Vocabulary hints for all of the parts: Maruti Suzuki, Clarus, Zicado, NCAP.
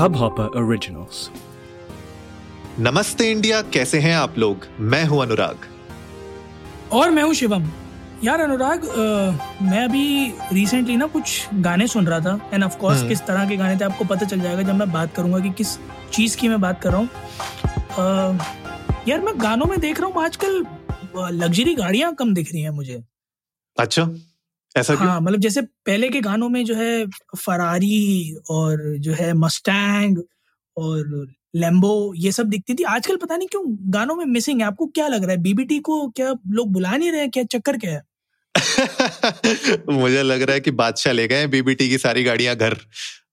Hopper originals. नमस्ते India, कैसे हैं आप लोग? मैं हूं अनुराग। और मैं हूं शिवम। यार अनुराग, मैं अभी रिसेंटली ना कुछ गाने सुन रहा था, एंड ऑफ कोर्स किस तरह के गाने थे आपको पता चल जाएगा जब मैं बात करूंगा कि किस चीज़ की मैं बात कर रहा हूँ। यार मैं गानों में देख रहा हूँ आजकल लग्जरी गाड़ियाँ कम दिख रही हैं मुझे। अच्छा, ऐसा क्यों? हाँ, मतलब जैसे पहले के गानों में जो है फरारी और जो है मस्टैंग और लेम्बो ये सब दिखती थी, आजकल पता नहीं क्यों गानों में मिसिंग है। आपको क्या लग रहा है? बीबीटी को क्या लोग बुला नहीं रहे? क्या चक्कर क्या है? मुझे लग रहा है कि बादशाह ले गए बीबीटी की सारी गाड़ियां घर,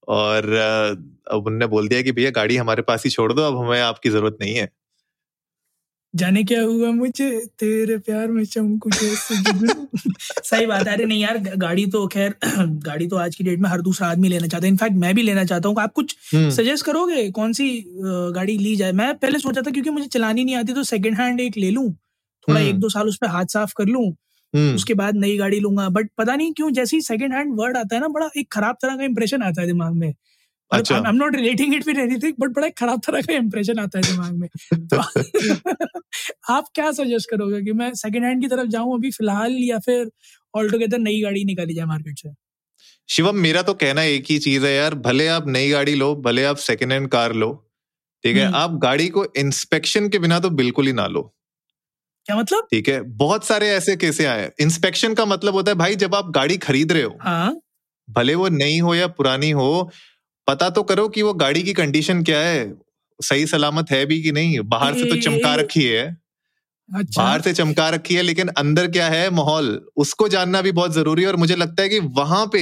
और अब उनने बोल दिया कि भैया गाड़ी हमारे पास ही छोड़ दो, अब हमें आपकी जरूरत नहीं है। जाने क्या हुआ मुझे तेरे प्यार में चमकू जैसे। सही बात है। अरे नहीं यार, गाड़ी तो खैर गाड़ी तो आज की डेट में हर दूसरा आदमी लेना चाहता है। इनफैक्ट मैं भी लेना चाहता हूँ। आप कुछ सजेस्ट करोगे कौन सी गाड़ी ली जाए? मैं पहले सोचा था, क्योंकि मुझे चलानी नहीं आती, तो सेकंड हैंड एक ले लूं, थोड़ा 1-2 साल उस पर हाथ साफ कर लूं, उसके बाद नई गाड़ी लूंगा। बट पता नहीं क्यों जैसे ही सेकंड हैंड वर्ड आता है ना, बड़ा एक खराब तरह का इंप्रेशन आता है दिमाग में। अच्छा। I'm not relating it with anything, but बड़ा खराब तरह का इंप्रेशन आता है दिमाग में। तो आप क्या सजेस्ट करोगे कि मैं सेकंड हैंड की तरफ जाऊं अभी फिलहाल, या फिर ऑल टुगेदर नई गाड़ी निकाली जाए मार्केट से? शिवम, मेरा तो कहना एक ही चीज है यार, भले आप नई गाड़ी लो, भले आप सेकंड हैंड कार लो, ठीक है, आप गाड़ी को इंस्पेक्शन के बिना तो बिल्कुल ही ना लो। क्या मतलब? ठीक है, बहुत सारे ऐसे केसेस आए। इंस्पेक्शन का मतलब होता है भाई, जब आप गाड़ी खरीद रहे हो, भले वो नई हो या पुरानी हो, पता तो करो कि वो गाड़ी की कंडीशन क्या है, सही सलामत है भी कि नहीं। बाहर से तो चमका रखी है। अच्छा। बाहर से चमका रखी है, लेकिन अंदर क्या है माहौल, उसको जानना भी बहुत जरूरी है। और मुझे लगता है कि वहां पे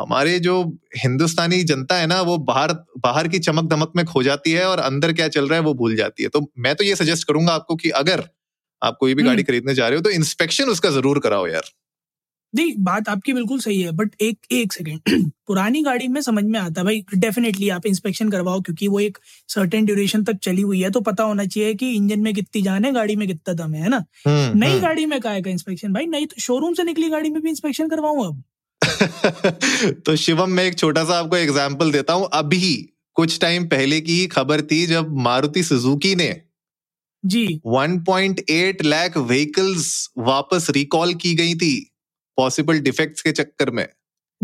हमारे जो हिंदुस्तानी जनता है ना, वो बाहर की चमक धमक में खो जाती है और अंदर क्या चल रहा है वो भूल जाती है। तो मैं तो ये सजेस्ट करूंगा आपको कि अगर आप कोई भी गाड़ी खरीदने जा रहे हो तो इंस्पेक्शन उसका जरूर कराओ यार। नहीं, बात आपकी बिल्कुल सही है, बट एक सेकंड। पुरानी गाड़ी में समझ में आता भाई, डेफिनेटली आप इंस्पेक्शन करवाओ, क्योंकि वो एक सर्टेन ड्यूरेशन तक चली हुई है, तो पता होना चाहिए कि इंजन में कितनी जान है, गाड़ी में कितना दम है ना। नई गाड़ी में काहे का इंस्पेक्शन भाई, नई तो शोरूम से निकली गाड़ी में भी इंस्पेक्शन करवाऊं अब? तो शिवम, मैं एक छोटा सा आपको एग्जाम्पल देता हूँ। अभी कुछ टाइम पहले की ही खबर थी जब मारुति सुजुकी ने जी 1.8 लाख व्हीकल्स वापस रिकॉल की गई थी पॉसिबल डिफेक्ट्स के चक्कर में।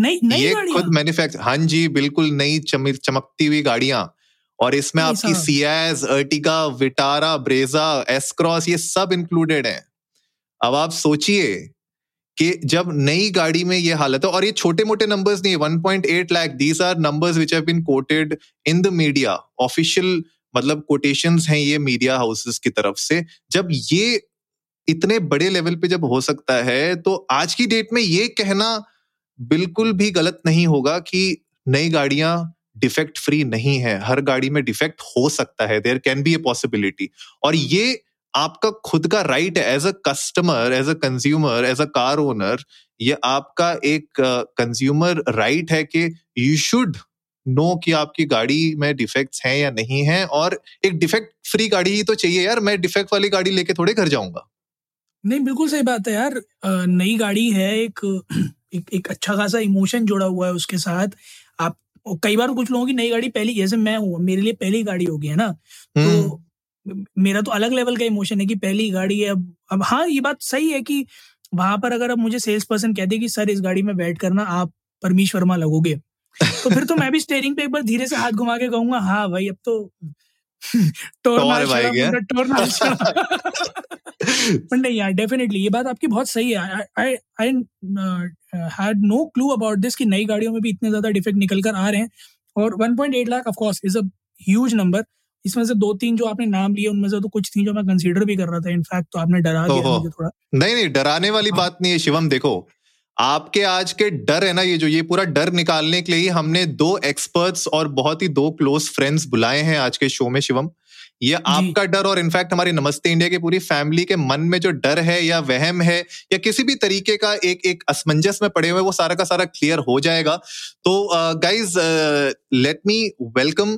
नहीं, ये खुद मैन्युफैक्चर। हाँ जी, बिल्कुल नई चमकती हुई गाड़ियां, और इसमें आपकी Ciaz, Ertiga, Vitara, Brezza, S cross, ये सब इंक्लूडेड हैं। अब आप सोचिए कि जब नई गाड़ी में ये हालत है, और ये छोटे मोटे नंबर्स नहीं, 1.8 lakh these are numbers which have been quoted in the media. Official मतलब कोटेशंस हैं ये मीडिया हाउसेस की तरफ से। जब ये इतने बड़े लेवल पे जब हो सकता है, तो आज की डेट में ये कहना बिल्कुल भी गलत नहीं होगा कि नई गाड़ियां डिफेक्ट फ्री नहीं है। हर गाड़ी में डिफेक्ट हो सकता है, there can be a possibility, और ये आपका खुद का राइट है as a customer, as a consumer, as a car owner. ये आपका एक कंज्यूमर राइट है कि यू शुड नो कि आपकी गाड़ी में डिफेक्ट्स हैं या नहीं है, और एक डिफेक्ट फ्री गाड़ी ही तो चाहिए यार। मैं डिफेक्ट वाली गाड़ी लेके थोड़े घर जाऊंगा। नहीं, बिल्कुल सही बात है यार। नई गाड़ी है, एक अच्छा खासा इमोशन जुड़ा हुआ है उसके साथ। आप कई बार कुछ लोगों की नई गाड़ी पहली, जैसे मैं हूँ, मेरे लिए पहली गाड़ी होगी है ना, तो मेरा तो अलग लेवल का इमोशन है कि पहली गाड़ी है। अब हाँ, ये बात सही है कि वहां पर अगर अब मुझे सेल्स पर्सन कहते कि सर इस गाड़ी में बैठ करना आप परमीश वर्मा लगोगे, तो फिर तो मैं भी स्टेयरिंग पे एक बार धीरे से हाथ घुमा के कहूंगा हाँ भाई अब तो नई गाड़ियों में भी इतने ज्यादा डिफेक्ट निकल कर आ रहे हैं। और 1.8 lakh of course is a huge number. इसमें से 2-3 जो आपने नाम लिए उनमें से तो कुछ थी जो मैं कंसीडर भी कर रहा था। इनफैक्ट तो आपने डरा दिया मुझे थोड़ा। नहीं, डराने वाली बात नहीं है शिवम। देखो, आपके आज के डर है ना, ये जो ये पूरा डर निकालने के लिए ही हमने 2 एक्सपर्ट्स और बहुत ही 2 क्लोज फ्रेंड्स बुलाए हैं आज के शो में शिवम। ये आपका डर और इनफैक्ट हमारे नमस्ते इंडिया की पूरी फैमिली के मन में जो डर है या वहम है या किसी भी तरीके का एक असमंजस में पड़े हुए, वो सारा का सारा क्लियर हो जाएगा। तो guys, let me welcome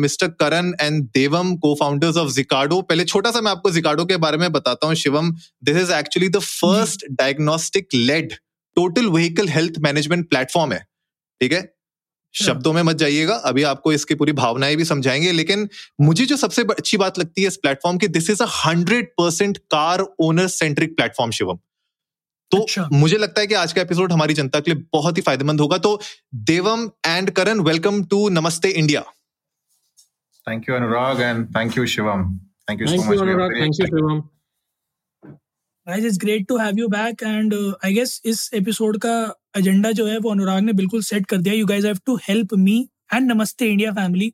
mister Karan and Devam, को फाउंडर्स ऑफ जिकाडो। पहले छोटा सा मैं आपको जिकाडो के बारे में बताता हूँ Shivam. This is actually the first diagnostic led total vehicle health management platform है, ठीक है। शब्दों में मत जाइएगा, अभी आपको इसकी पूरी भावनाएं भी समझाएंगे। लेकिन मुझे जो सबसे अच्छी बात लगती है इस प्लेटफॉर्म की, this is 100% car owner centric platform Shivam. तो अच्छा। मुझे लगता है कि आज का एपिसोड हमारी जनता के लिए बहुत ही फायदेमंद होगा। तो Devam and Karan, welcome to Namaste India. Thank you Anurag and thank you Shivam. Thank you so much Anurag, thank you Shivam. Guys it's great to have you back and I guess इस एपिसोड का एजेंडा जो है वो अनुराग ने बिल्कुल सेट कर दिया। You guys have to help me and Namaste India family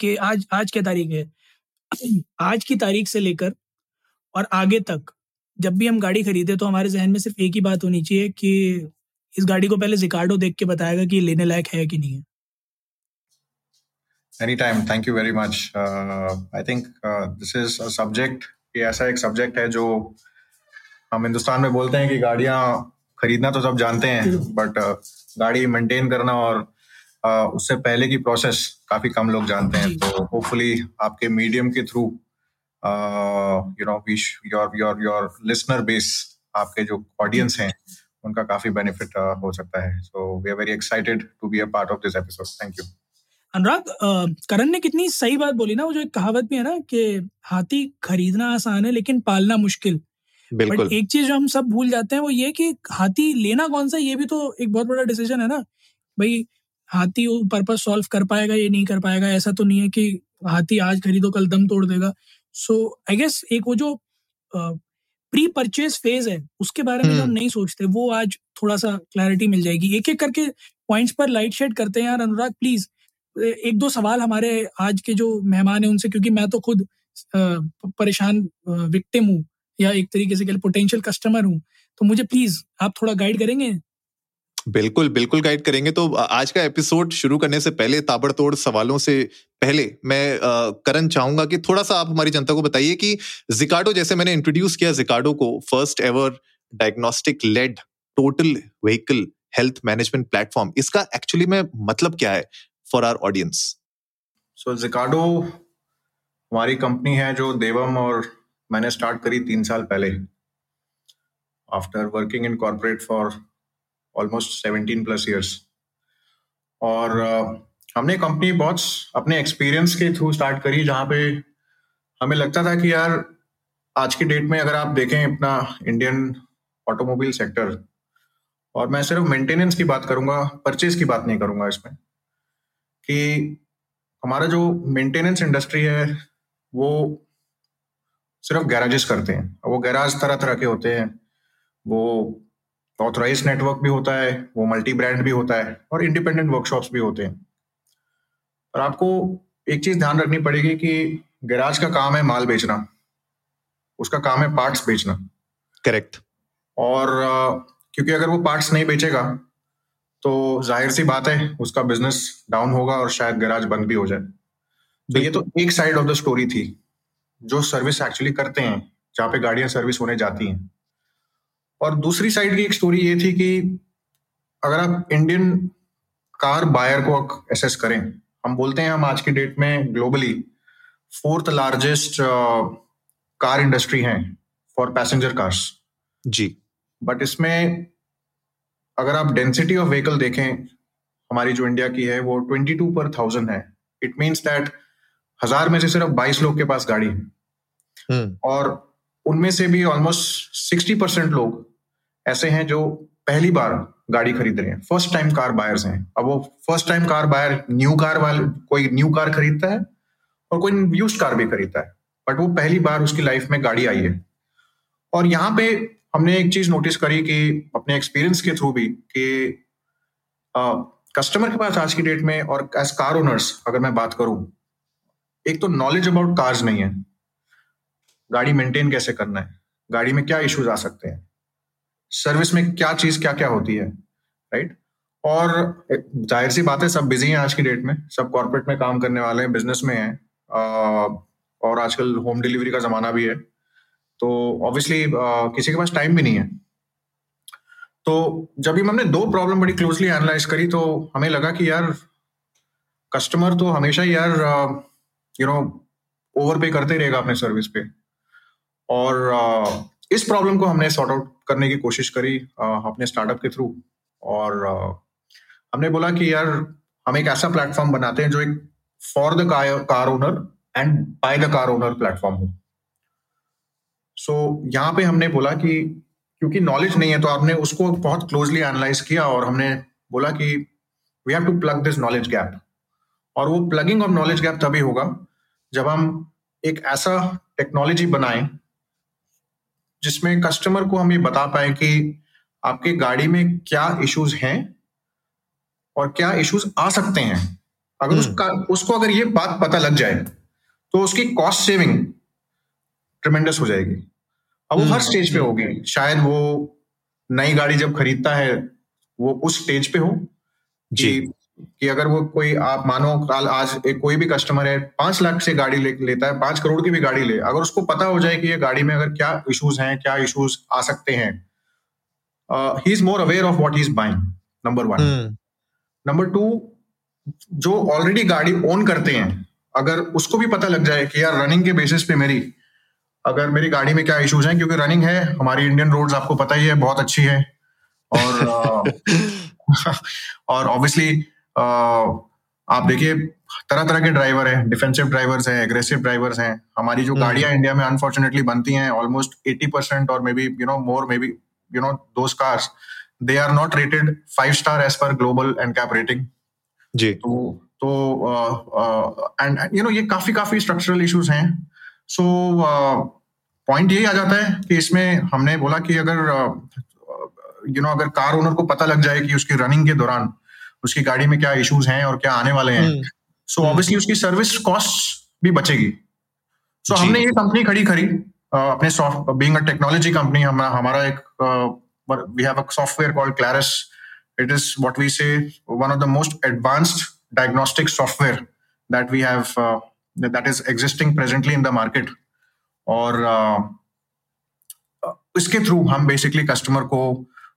के आज क्या तारीख है, आज की तारीख से लेकर और आगे तक जब भी हम गाड़ी खरीदे तो हमारे जहन में सिर्फ एक ही बात होनी चाहिए कि इस गाड़ी को पहले जिकार्डो देख के बताएगा कि लेने लायक है कि नहीं है। Anytime, thank you very much. I think this is a subject, ये ऐसा एक subject है जो हम हिंदुस्तान में बोलते हैं कि गाड़ियाँ खरीदना तो सब जानते हैं, but गाड़ी मेंटेन करना और उससे पहले की प्रोसेस काफी कम लोग जानते हैं। तो होपफुली आपके मीडियम के through you know your listener base, आपके जो ऑडियंस हैं उनका काफी बेनिफिट हो सकता है। So we are very excited to be a part of this episode. Thank you. अनुराग, करण ने कितनी सही बात बोली ना, वो जो एक कहावत भी है ना कि हाथी खरीदना आसान है लेकिन पालना मुश्किल। बट एक चीज जो हम सब भूल जाते हैं वो ये कि हाथी लेना कौन सा, ये भी तो एक बहुत बड़ा डिसीजन है ना भाई। हाथी वो पर्पस सॉल्व कर पाएगा ये नहीं कर पाएगा, ऐसा तो नहीं है कि हाथी आज खरीदो कल दम तोड़ देगा। सो आई गेस एक वो जो प्री परचेज फेज है उसके बारे में जो हम नहीं सोचते वो आज थोड़ा सा क्लैरिटी मिल जाएगी। एक एक करके पॉइंट्स पर लाइट शेड करते हैं यार। अनुराग प्लीज एक दो सवाल हमारे आज के जो मेहमान है उनसे, क्योंकि मैं तो खुद परेशान विक्टिम हूँ या एक तरीके से पोटेंशियल कस्टमर हूँ, तो मुझे प्लीज आप थोड़ा गाइड करेंगे। बिल्कुल बिल्कुल गाइड करेंगे। तो आज का एपिसोड शुरू करने से पहले, ताबड़तोड़ सवालों से पहले, मैं करण चाहूंगा कि थोड़ा सा आप हमारी जनता को बताइए कि जिकार्डो, जैसे मैंने इंट्रोड्यूस किया, जिकार्डो को first ever diagnostic led total vehicle health management platform, इसका एक्चुअली में मतलब क्या है for our audience? So Zicado हमारी कंपनी है जो देवम और मैंने स्टार्ट करी 3 साल पहले, after working in corporate for almost 17+ years। और हमने कंपनी बहुत अपने एक्सपीरियंस के थ्रू स्टार्ट करी, जहाँ पे हमें लगता था कि यार आज की डेट में अगर आप देखें अपना इंडियन ऑटोमोबाइल सेक्टर, और मैं सिर्फ मेंटेनेंस की बात करूँगा, परचेज की बात नहीं करूँगा इसमें, कि हमारा जो मेंटेनेंस इंडस्ट्री है वो सिर्फ गैराजेस करते हैं। और वो गैराज तरह तरह के होते हैं, वो ऑथराइज नेटवर्क भी होता है, वो मल्टी ब्रांड भी होता है और इंडिपेंडेंट वर्कशॉप्स भी होते हैं। और आपको एक चीज़ ध्यान रखनी पड़ेगी कि गैराज का काम है माल बेचना, उसका काम है पार्ट्स बेचना। करेक्ट। और क्योंकि अगर वो पार्ट्स नहीं बेचेगा तो जाहिर सी बात है उसका बिजनेस डाउन होगा और शायद गैराज बंद भी हो जाए। तो ये तो एक साइड ऑफ द स्टोरी थी, जो सर्विस एक्चुअली करते हैं, जहाँ पे गाड़ियां सर्विस होने जाती हैं। और दूसरी साइड की एक स्टोरी ये थी कि अगर आप इंडियन कार बायर को असेस करें, हम बोलते हैं हम आज की डेट में globally 4th largest car industry है फॉर पैसेंजर कार्स जी। बट इसमें अगर आप डेंसिटी ऑफ व्हीकल देखें हमारी जो इंडिया की है वो 22 per 1000 है। इट मींस दैट 1000 में से सिर्फ 22 लोग के पास गाड़ी है। और उनमें से भी ऑलमोस्ट 60% लोग ऐसे हैं जो पहली बार गाड़ी खरीद रहे हैं, फर्स्ट टाइम कार बायर्स हैं। अब वो first time car buyer new car वाले, कोई न्यू कार खरीदता है और कोई यूज्ड कार भी खरीदता है, बट वो पहली बार उसकी लाइफ में गाड़ी आई है। और यहाँ पे हमने एक चीज नोटिस करी कि अपने एक्सपीरियंस के थ्रू भी कि कस्टमर के पास आज की डेट में, और एज कार ओनर्स अगर मैं बात करूं, एक तो नॉलेज अबाउट कार्स नहीं है, गाड़ी मेंटेन कैसे करना है, गाड़ी में क्या इश्यूज आ सकते हैं, सर्विस में क्या चीज क्या क्या होती है, राइट। और जाहिर सी बात है सब बिजी हैं आज की डेट में, सब कॉर्पोरेट में काम करने वाले हैं, बिजनेस में हैं, और आजकल होम डिलीवरी का जमाना भी है, तो ऑब्वियसली किसी के पास टाइम भी नहीं है। तो जब भी हमने 2 प्रॉब्लम बड़ी क्लोजली एनालाइज करी तो हमें लगा कि यार कस्टमर तो हमेशा यार ओवर पे करते रहेगा अपने सर्विस पे। और इस प्रॉब्लम को हमने सॉर्ट आउट करने की कोशिश करी अपने स्टार्टअप के थ्रू। और हमने बोला कि यार हम एक ऐसा प्लेटफॉर्म बनाते हैं जो एक for the car owner and by the car owner platform हो। सो यहाँ पे हमने बोला कि क्योंकि नॉलेज नहीं है तो आपने उसको बहुत क्लोजली एनालाइज किया और हमने बोला कि we have to plug this knowledge gap. और वो प्लगिंग ऑफ नॉलेज गैप तभी होगा जब हम एक ऐसा टेक्नोलॉजी बनाएं जिसमें कस्टमर को हम ये बता पाए कि आपके गाड़ी में क्या इश्यूज हैं और क्या इश्यूज आ सकते हैं। अगर उसको अगर ये बात पता लग जाए तो उसकी कॉस्ट सेविंग ट्रिमेंडस हो जाएगी। अब वो हर स्टेज पे होगी, शायद वो नई गाड़ी जब खरीदता है वो उस स्टेज पे हो कि अगर वो कोई आप मानो आज कोई भी कस्टमर है 5 लाख से गाड़ी लेता है, 5 करोड़ की भी गाड़ी ले, अगर उसको पता हो जाए कि ये गाड़ी में अगर क्या इश्यूज हैं, क्या इश्यूज आ सकते हैं, he is more aware of what he is buying, number 1। Number 2, जो ऑलरेडी गाड़ी ओन करते हैं अगर उसको भी पता लग जाए कि यार रनिंग के बेसिस पे मेरी गाड़ी में क्या इश्यूज हैं, क्योंकि रनिंग है, हमारी इंडियन रोड्स आपको पता ही है बहुत अच्छी है और ऑब्वियसली आप देखिए तरह तरह के ड्राइवर हैं, डिफेंसिव ड्राइवर्स हैं, एग्रेसिव ड्राइवर्स हैं। हमारी जो गाड़ियां इंडिया में अनफॉर्चुनेटली बनती हैं ऑलमोस्ट 80% और may be more, may be those cars they are not rated 5-star as per global NCAP rating. ये काफी structural issues हैं। So point यही आ जाता है कि इसमें हमने बोला कि अगर कार ओनर को पता लग जाए कि उसकी रनिंग के दौरान उसकी गाड़ी में क्या issues हैं और क्या आने वाले हैं, so obviously उसकी service costs भी बचेगी। So हमने ये company खड़ी करी अपने being a technology company, हमारा एक But we have a software called Clarus. It is what we say one of the most advanced diagnostic software that we have that is existing presently in the market. और इसके थ्रू हम basically customer को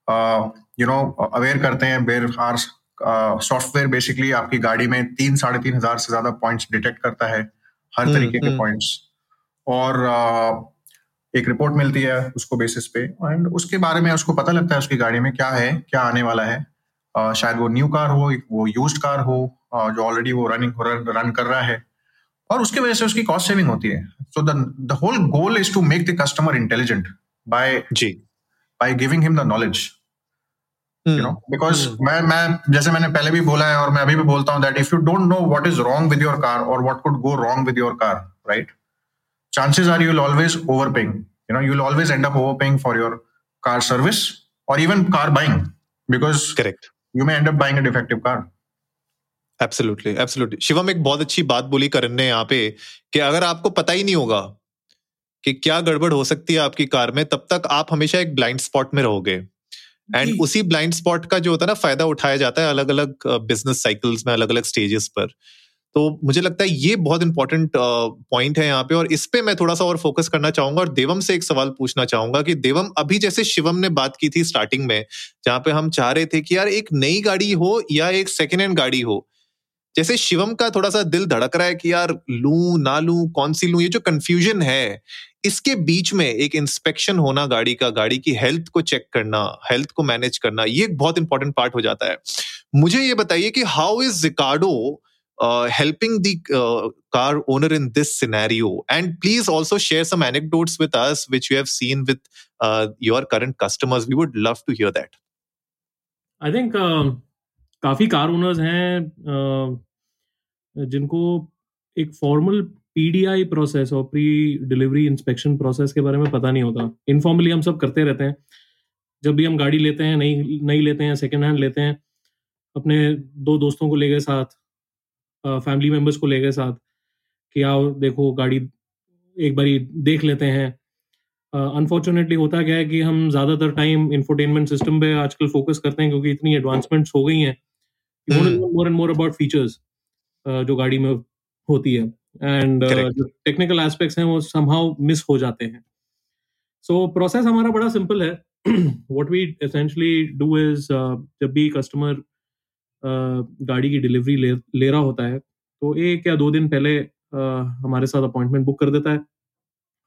aware करते हैं। Our software basically आपकी गाड़ी में 3,000-3,500 से ज्यादा points detect करता है, हर तरीके के points। और एक रिपोर्ट मिलती है उसको बेसिस पे एंड उसके बारे में उसको पता लगता है उसकी गाड़ी में क्या है, क्या आने वाला है। शायद वो न्यू कार हो, वो यूज्ड कार हो, जो ऑलरेडी वो रन कर रहा है, और उसके वजह से उसकी कॉस्ट सेविंग होती है। So the whole goal is to make the customer intelligent by giving him the knowledge, because मैं जैसे मैंने पहले भी बोला है और मैं अभी भी बोलता हूँ that if you don't know what is wrong with your car और what could go wrong with your car, right, chances are you'll always overpaying. You'll always end up overpaying for your car service or even car buying because Correct. You may end up buying a defective car. Absolutely, absolutely. Shivam एक बहुत अच्छी बात बोली करण ने यहाँ पे कि अगर आपको पता ही नहीं होगा कि क्या गड़बड़ हो सकती है आपकी कार में, तब तक आप हमेशा एक ब्लाइंड स्पॉट में रहोगे। एंड उसी ब्लाइंड स्पॉट का जो होता है ना फायदा उठाया जाता है अलग अलग बिजनेस साइकिल्स में, अलग अलग स्टेजेस पर। तो मुझे लगता है ये बहुत इंपॉर्टेंट पॉइंट है यहाँ पे, और इस पे मैं थोड़ा सा और फोकस करना चाहूंगा और देवम से एक सवाल पूछना चाहूंगा कि देवम, अभी जैसे शिवम ने बात की थी स्टार्टिंग में जहाँ पे हम चाह रहे थे कि यार एक नई गाड़ी हो या एक सेकेंड हैंड गाड़ी हो, जैसे शिवम का थोड़ा सा दिल धड़क रहा है कि यार लूं ना लूं, कौन सी लूं, ये जो कंफ्यूजन है, इसके बीच में एक इंस्पेक्शन होना गाड़ी का, गाड़ी की हेल्थ को चेक करना, हेल्थ को मैनेज करना, ये एक बहुत इंपॉर्टेंट पार्ट हो जाता है। मुझे ये बताइए कि how is Zicado helping the car owner in this scenario, and please also share some anecdotes with us which you have seen with your current customers. We would love to hear that. I think काफी car owners हैं जिनको एक formal PDI process और pre-delivery inspection process के बारे में पता नहीं होता। Informally हम सब करते रहते हैं, जब भी हम गाड़ी लेते हैं, नई लेते हैं, सेकेंड हैंड लेते हैं, अपने 2 दोस्तों को ले गए साथ, फैमिली मेंबर्स को ले गए साथ कि आओ देखो गाड़ी एक बारी देख लेते हैं। अनफॉर्चुनेटली होता क्या है कि हम ज़्यादातर टाइम इंफोटेनमेंट सिस्टम पे आजकल फोकस करते हैं क्योंकि इतनी एडवांसमेंट्स हो गई हैं, more and more about features जो गाड़ी में होती है, एंड जो टेक्निकल एस्पेक्ट्स हैं वो समहाउ मिस हो जाते हैं। सो प्रोसेस हमारा बड़ा सिंपल है। What we essentially do is, जब भी कस्टमर गाड़ी की डिलीवरी ले रहा होता है तो 1 या 2 दिन पहले हमारे साथ अपॉइंटमेंट बुक कर देता है।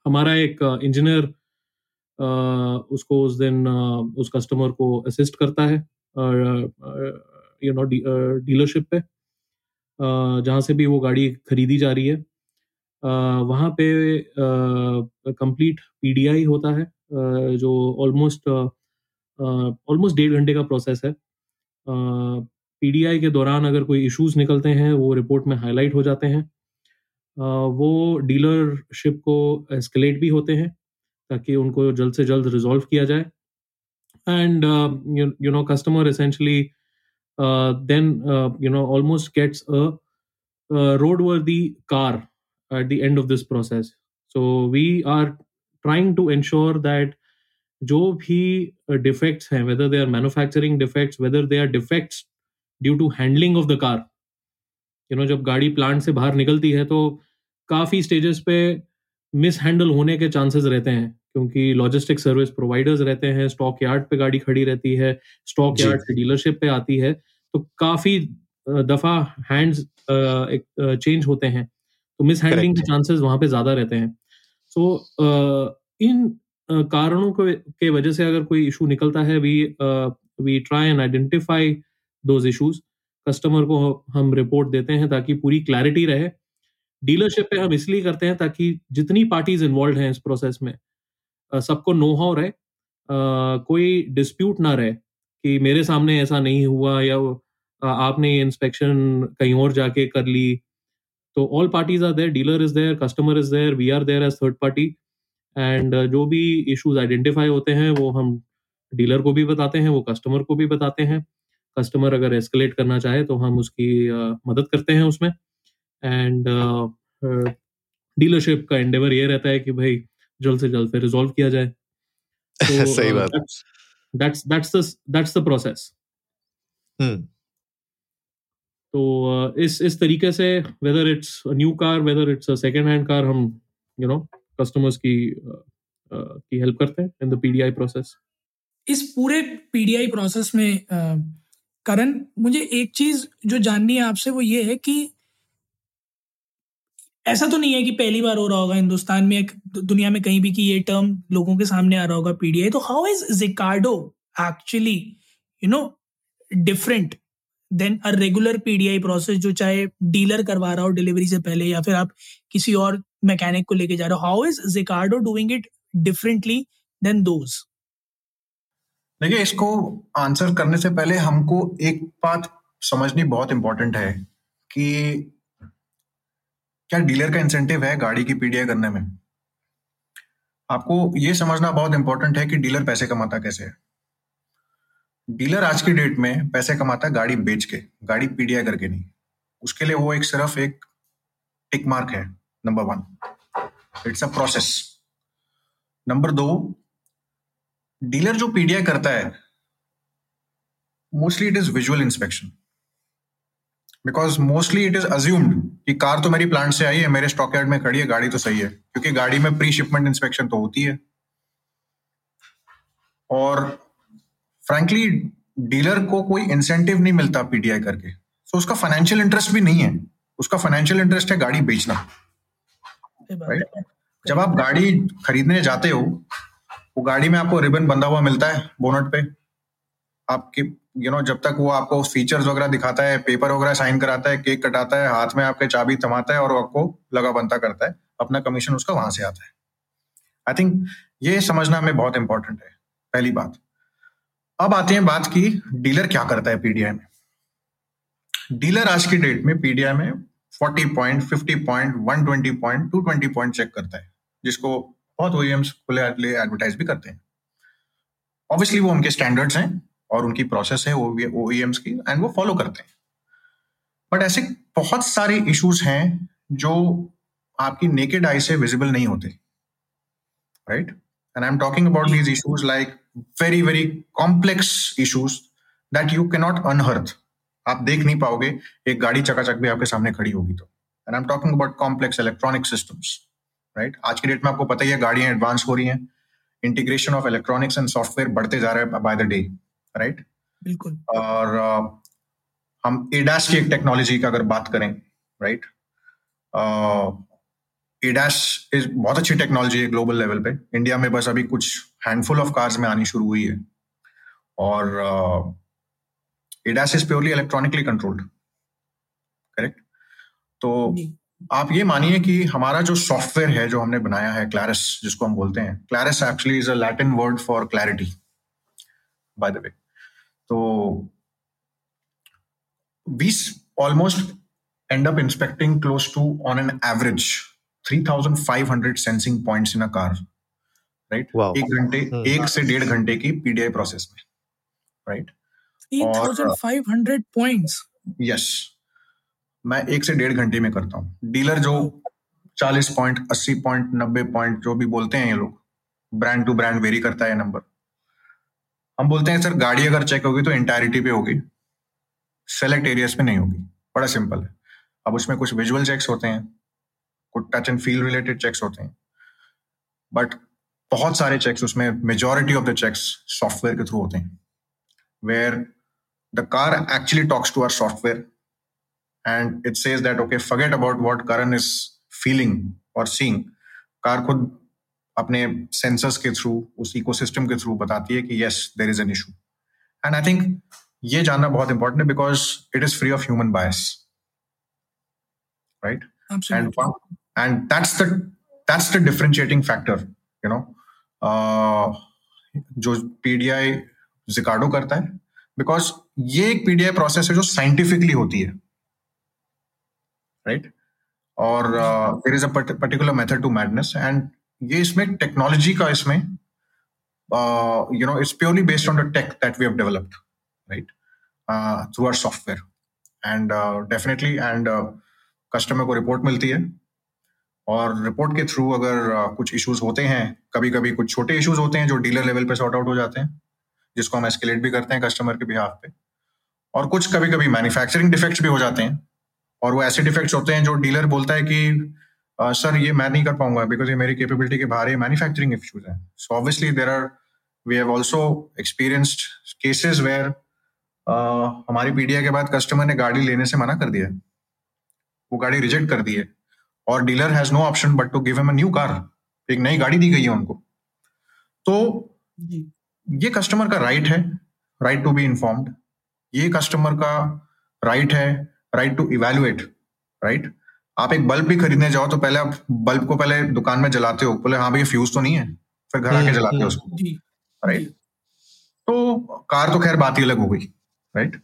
हमारा एक इंजीनियर उसको उस दिन उस कस्टमर को असिस्ट करता है डीलरशिप पे, जहाँ से भी वो गाड़ी खरीदी जा रही है वहाँ पे कंप्लीट पीडीआई होता है जो ऑलमोस्ट 1.5 घंटे का प्रोसेस है। पीडीआई के दौरान अगर कोई इश्यूज निकलते हैं वो रिपोर्ट में हाईलाइट हो जाते हैं, वो डीलरशिप को एस्केलेट भी होते हैं ताकि उनको जल्द से जल्द रिजॉल्व किया जाए। And you know customer essentially then you know almost gets a roadworthy car at the end of this process. So we are trying to ensure that जो भी defects हैं, whether they are manufacturing defects, whether they are defects due to handling of the car, you know जब गाड़ी plant से बाहर निकलती है तो काफी stages पे mishandle होने के chances रहते हैं क्योंकि लॉजिस्टिक सर्विस प्रोवाइडर्स रहते हैं, स्टॉक यार्ड पे गाड़ी खड़ी रहती है, स्टॉक यार्ड से डीलरशिप पे आती है, तो काफी दफा हैंड्स चेंज होते हैं तो मिस हैंडलिंग के चांसेस वहां पे ज्यादा रहते हैं। सो इन कारणों के वजह से अगर कोई इशू निकलता है we try and identify those issues, customer को हम रिपोर्ट देते हैं ताकि पूरी क्लैरिटी रहे। डीलरशिप पे हम इसलिए करते हैं ताकि जितनी पार्टीज इन्वॉल्व हैं इस प्रोसेस में सबको नो हाउ रहे, कोई डिस्प्यूट ना रहे कि मेरे सामने ऐसा नहीं हुआ या आपने इंस्पेक्शन कहीं और जाके कर ली। तो all parties are there, dealer is there, customer is there, we are there as third party. And जो भी इश्यूज आइडेंटिफाई होते हैं वो हम डीलर को भी बताते हैं, वो कस्टमर को भी बताते हैं। कस्टमर अगर एस्केलेट करना चाहे तो हम उसकी मदद करते हैं उसमें। एंड डीलरशिप का एंडेवर ये रहता है कि भाई जल्द से जल्द फिर रिजॉल्व किया जाए। सही बात। that's the process। तो इस तरीके से whether it's a new car, whether it's a second hand car, हम you know customers की help करते हैं in the PDI process। इस पूरे PDI process में करण, मुझे एक चीज जो जाननी है आपसे वो ये है कि ऐसा तो नहीं है कि पहली बार हो रहा होगा हिंदुस्तान में, दुनिया में कहीं भी, कि ये टर्म लोगों के सामने आ रहा होगा पीडीआई। तो how is Zicado actually you know different than a regular PDI process जो चाहे डीलर करवा रहा हो डिलीवरी से पहले या फिर आप किसी और मैकेनिक को लेके जा रहे हो, how is Zicado doing it differently than those? देखिए, इसको आंसर करने से पहले हमको एक बात समझनी बहुत इंपॉर्टेंट है कि क्या डीलर का इंसेंटिव है गाड़ी की पीडीआई करने में। आपको यह समझना बहुत इंपॉर्टेंट है कि डीलर पैसे कमाता कैसे है। डीलर आज की डेट में पैसे कमाता है गाड़ी बेच के, गाड़ी पीडीआई करके नहीं। उसके लिए वो सिर्फ एक टिक मार्क है। Number 1, it's a process. Number 2, dealer जो पीडीआई करता है mostly it is visual inspection, because mostly it is assumed कि कार तो मेरी प्लांट से आई है, मेरे स्टॉक यार्ड में खड़ी है, गाड़ी तो सही है, क्योंकि गाड़ी में प्री शिपमेंट इंस्पेक्शन तो होती है। और फ्रैंकली डीलर को कोई इंसेंटिव नहीं मिलता पीडीआई करके, सो उसका फाइनेंशियल इंटरेस्ट भी नहीं है। उसका फाइनेंशियल इंटरेस्ट है गाड़ी बेचना, राइट? जब आप गाड़ी खरीदने जाते हो वो गाड़ी में आपको रिबन बंधा हुआ मिलता है बोनट पे आपके, you know, जब तक वो आपको फीचर्स वगैरह दिखाता है, पेपर वगैरह साइन कराता है, केक कटाता है, हाथ में आपके चाबी थमाता है और आपको लगा बनता करता है, अपना कमीशन उसका वहां से आता है। आई थिंक ये समझना हमें बहुत इंपॉर्टेंट है, पहली बात। अब आते हैं बात की डीलर क्या करता है पीडीआई में। डीलर आज की डेट में पीडीआई में 40 point, 50 point, 120 point, 220 point check करता है, जिसको बहुत OEMs खुले एडवर्टाइज भी करते हैं। ऑब्वियसली वो उनके स्टैंडर्ड्स हैं और उनकी प्रोसेस है OEMs की, एंड वो फॉलो करते हैं। बट ऐसे बहुत सारे इश्यूज हैं जो आपकी नेकेड आई से विजिबल नहीं होते, right? And I am talking about these issues like very very complex issues that you can not unearth. आप देख नहीं पाओगे, एक गाड़ी चकाचक भी आपके सामने खड़ी होगी तो। And I am talking about complex electronic systems, right? आज की डेट में आपको पता ही है, गाड़ियां एडवांस हो रही हैं, integration of electronics and software बढ़ते जा रहे हैं बाय द डे, राइट? बिल्कुल। और हम एडास की एक टेक्नोलॉजी का अगर बात करें, राइट, एडास इज बहुत अच्छी टेक्नोलॉजी है ग्लोबल लेवल पे। इंडिया में बस अभी कुछ हैंडफुल ऑफ कार्स में आनी शुरू हुई है। और ADAS is purely electronically controlled, correct? तो आप ये मानिए कि हमारा जो सॉफ्टवेयर है जो हमने बनाया है क्लैरिस, जिसको हम बोलते हैं, Clarice actually is a Latin word for clarity by the way. तो we almost end up inspecting close to on an average 3,500 sensing points in a car, right. एक से डेढ़ घंटे की पीडीआई प्रोसेस में, राइट। 3,500 points, yes. मैं 1 से 1.5 घंटे में करता हूँ। डीलर जो 40 पॉइंट, 80 पॉइंट, 90 पॉइंट जो भी बोलते हैं ये लोग, ब्रांड टू ब्रांड वेरी करता है नंबर। हम बोलते हैं सर गाड़ी अगर चेक होगी तो इंटायरिटी पे होगी, सेलेक्ट एरियाज पे नहीं होगी। बड़ा सिंपल है। अब उसमें कुछ विजुअल चेक्स होते हैं, कुछ touch and feel related checks होते हैं, बट बहुत सारे चेक्स उसमें, majority of the checks software के थ्रू होते हैं, where the car actually talks to our software and it says that okay, forget about what Karan is feeling or seeing. Car खुद अपने sensors के through, उस ecosystem के through बताती है कि yes, there is an issue. And I think ये जानना बहुत important है because it is free of human bias, right? Absolutely. And that's the differentiating factor, you know. जो PDI Zicado करता है, because ये एक PDI process है जो scientifically होती है, राइट। और there is a particular method to madness, and ये इसमें टेक्नोलॉजी का, इसमें you know it's purely based on the tech that we have developed, right, through our software. And definitely, and customer को report मिलती है, और report के through अगर कुछ इशूज होते हैं, कभी कभी कुछ छोटे इशूज होते हैं जो डीलर लेवल पे सॉर्ट आउट हो जाते हैं, जिसको हम एस्केलेट भी करते हैं कस्टमर के बिहाफ पे, और कुछ कभी कभी मैन्युफैक्चरिंग डिफेक्ट्स भी हो जाते हैं, और वो ऐसे डिफेक्ट्स होते हैं जो डीलर बोलता है कि सर ये मैं नहीं कर पाऊंगा बिकॉज ये मेरी कैपेबिलिटी के बाहर है, मैन्युफैक्चरिंग इश्यूज हैं। So obviously there are, we have also experienced cases where हमारी पीडीआई के बाद कस्टमर ने गाड़ी लेने से मना कर दिया, वो गाड़ी रिजेक्ट कर दी है, और dealer has no option but to give him a new car, एक नई गाड़ी दी गई है उनको। तो ये कस्टमर का राइट है, राइट टू बी इन्फॉर्म्ड, ये कस्टमर का राइट है, राइट टू इवेल्युएट, राइट। आप एक बल्ब भी खरीदने जाओ तो पहले आप बल्ब को पहले दुकान में जलाते हो, बोले हाँ भाई फ्यूज तो नहीं है, फिर घर आके जलाते हो उसको, राइट। तो कार तो खैर बात ही अलग हो गई, राइट।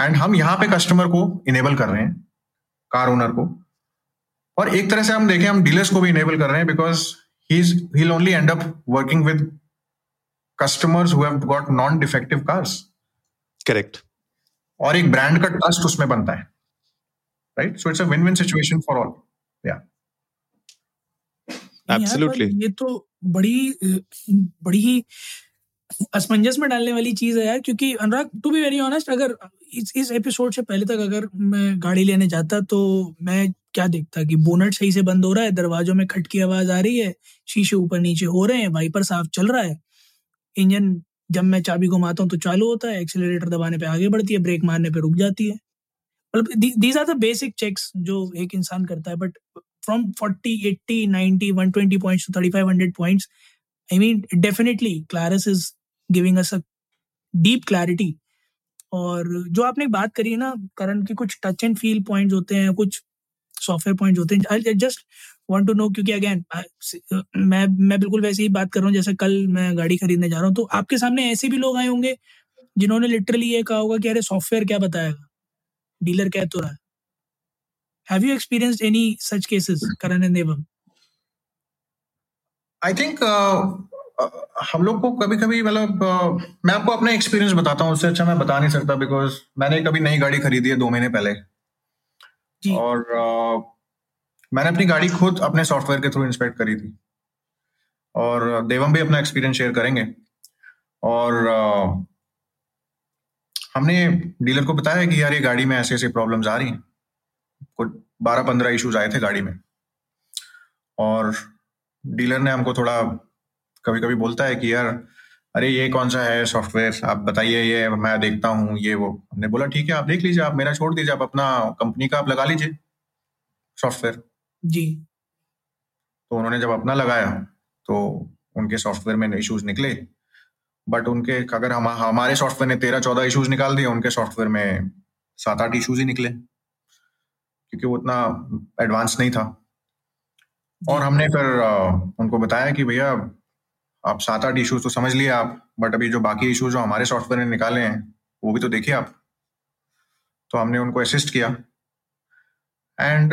एंड हम यहाँ पे कस्टमर को इनेबल कर रहे हैं, कार ओनर को, और एक तरह से हम देखें हम डीलर्स को भी इनेबल कर रहे हैं, because he will only end up working with customers who have got non defective cars, correct. और एक ब्रांड का ट्रस्ट उसमें बनता है, right? So it's a win-win situation for all. Yeah. Absolutely. ये तो बड़ी ही असमंजस में डालने वाली चीज है यार, क्योंकि Anurag to be very honest, अगर इस एपिसोड से पहले तक अगर मैं गाड़ी लेने जाता तो मैं क्या देखता कि बोनट सही से बंद हो रहा है, दरवाजों में खट की आवाज आ रही है, शीशे ऊपर नीचे हो रहे हैं, वाइपर साफ चल रहा है, इंजन जब मैं चाबी घुमाता हूँ तो चालू होता है, एक्सेलरेटर दबाने पे आगे बढ़ती है, ब्रेक मारने पे रुक जाती है। These are the basic checks जो एक इंसान करता है, but from 40, 80, 90, 120 points to 3,500 points, I mean, definitely Clarus is giving us a deep clarity। और जो आपने बात करी है ना करण की, कुछ टच एंड फील पॉइंट्स होते हैं, कुछ सॉफ्टवेयर पॉइंट्स होते हैं, I just want to know, क्योंकि अगेन मैं बिल्कुल वैसे ही बात कर रहा हूँ जैसे कल मैं गाड़ी खरीदने जा रहा हूँ, तो आपके सामने ऐसे भी लोग आए होंगे जिन्होंने लिटरली ये कहा होगा कि अरे सॉफ्टवेयर क्या बताएगा, डीलर कह तो रहा है। Have you experienced any such cases, Karan and Devam? I think हम लोग को कभी कभी, मतलब मैं आपको अपना एक्सपीरियंस बताता हूँ, उससे अच्छा मैं बता नहीं सकता, बिकॉज मैंने कभी नई गाड़ी खरीदी है 2 महीने पहले, जी। और मैंने अपनी गाड़ी खुद अपने सॉफ्टवेयर के थ्रू इंस्पेक्ट करी थी, और देवम भी अपना एक्सपीरियंस शेयर करेंगे। और हमने डीलर को बताया कि यार ये गाड़ी में ऐसे ऐसे प्रॉब्लम्स आ रही हैं, कुछ 12-15 इश्यूज आए थे गाड़ी में, और डीलर ने हमको थोड़ा कभी कभी बोलता है कि यार अरे ये कौन सा है सॉफ्टवेयर, आप बताइए, ये मैं देखता हूँ, ये वो। हमने बोला ठीक है आप देख लीजिए, आप मेरा छोड़ दीजिए, आप अपना कंपनी का आप लगा लीजिए सॉफ्टवेयर, जी। तो उन्होंने जब अपना लगाया तो उनके सॉफ्टवेयर में इश्यूज निकले, बट उनके अगर हमारे सॉफ्टवेयर ने 13-14 इश्यूज निकाल दिए, उनके सॉफ्टवेयर में 7-8 इश्यूज ही निकले। क्योंकि वो उतना एडवांस नहीं था। और हमने फिर उनको बताया कि भैया आप 7-8 इशूज तो समझ लिए आप, बट अभी जो बाकी इशूज जो हमारे सॉफ्टवेयर ने निकाले हैं वो भी तो देखिए आप। तो हमने उनको असिस्ट किया एंड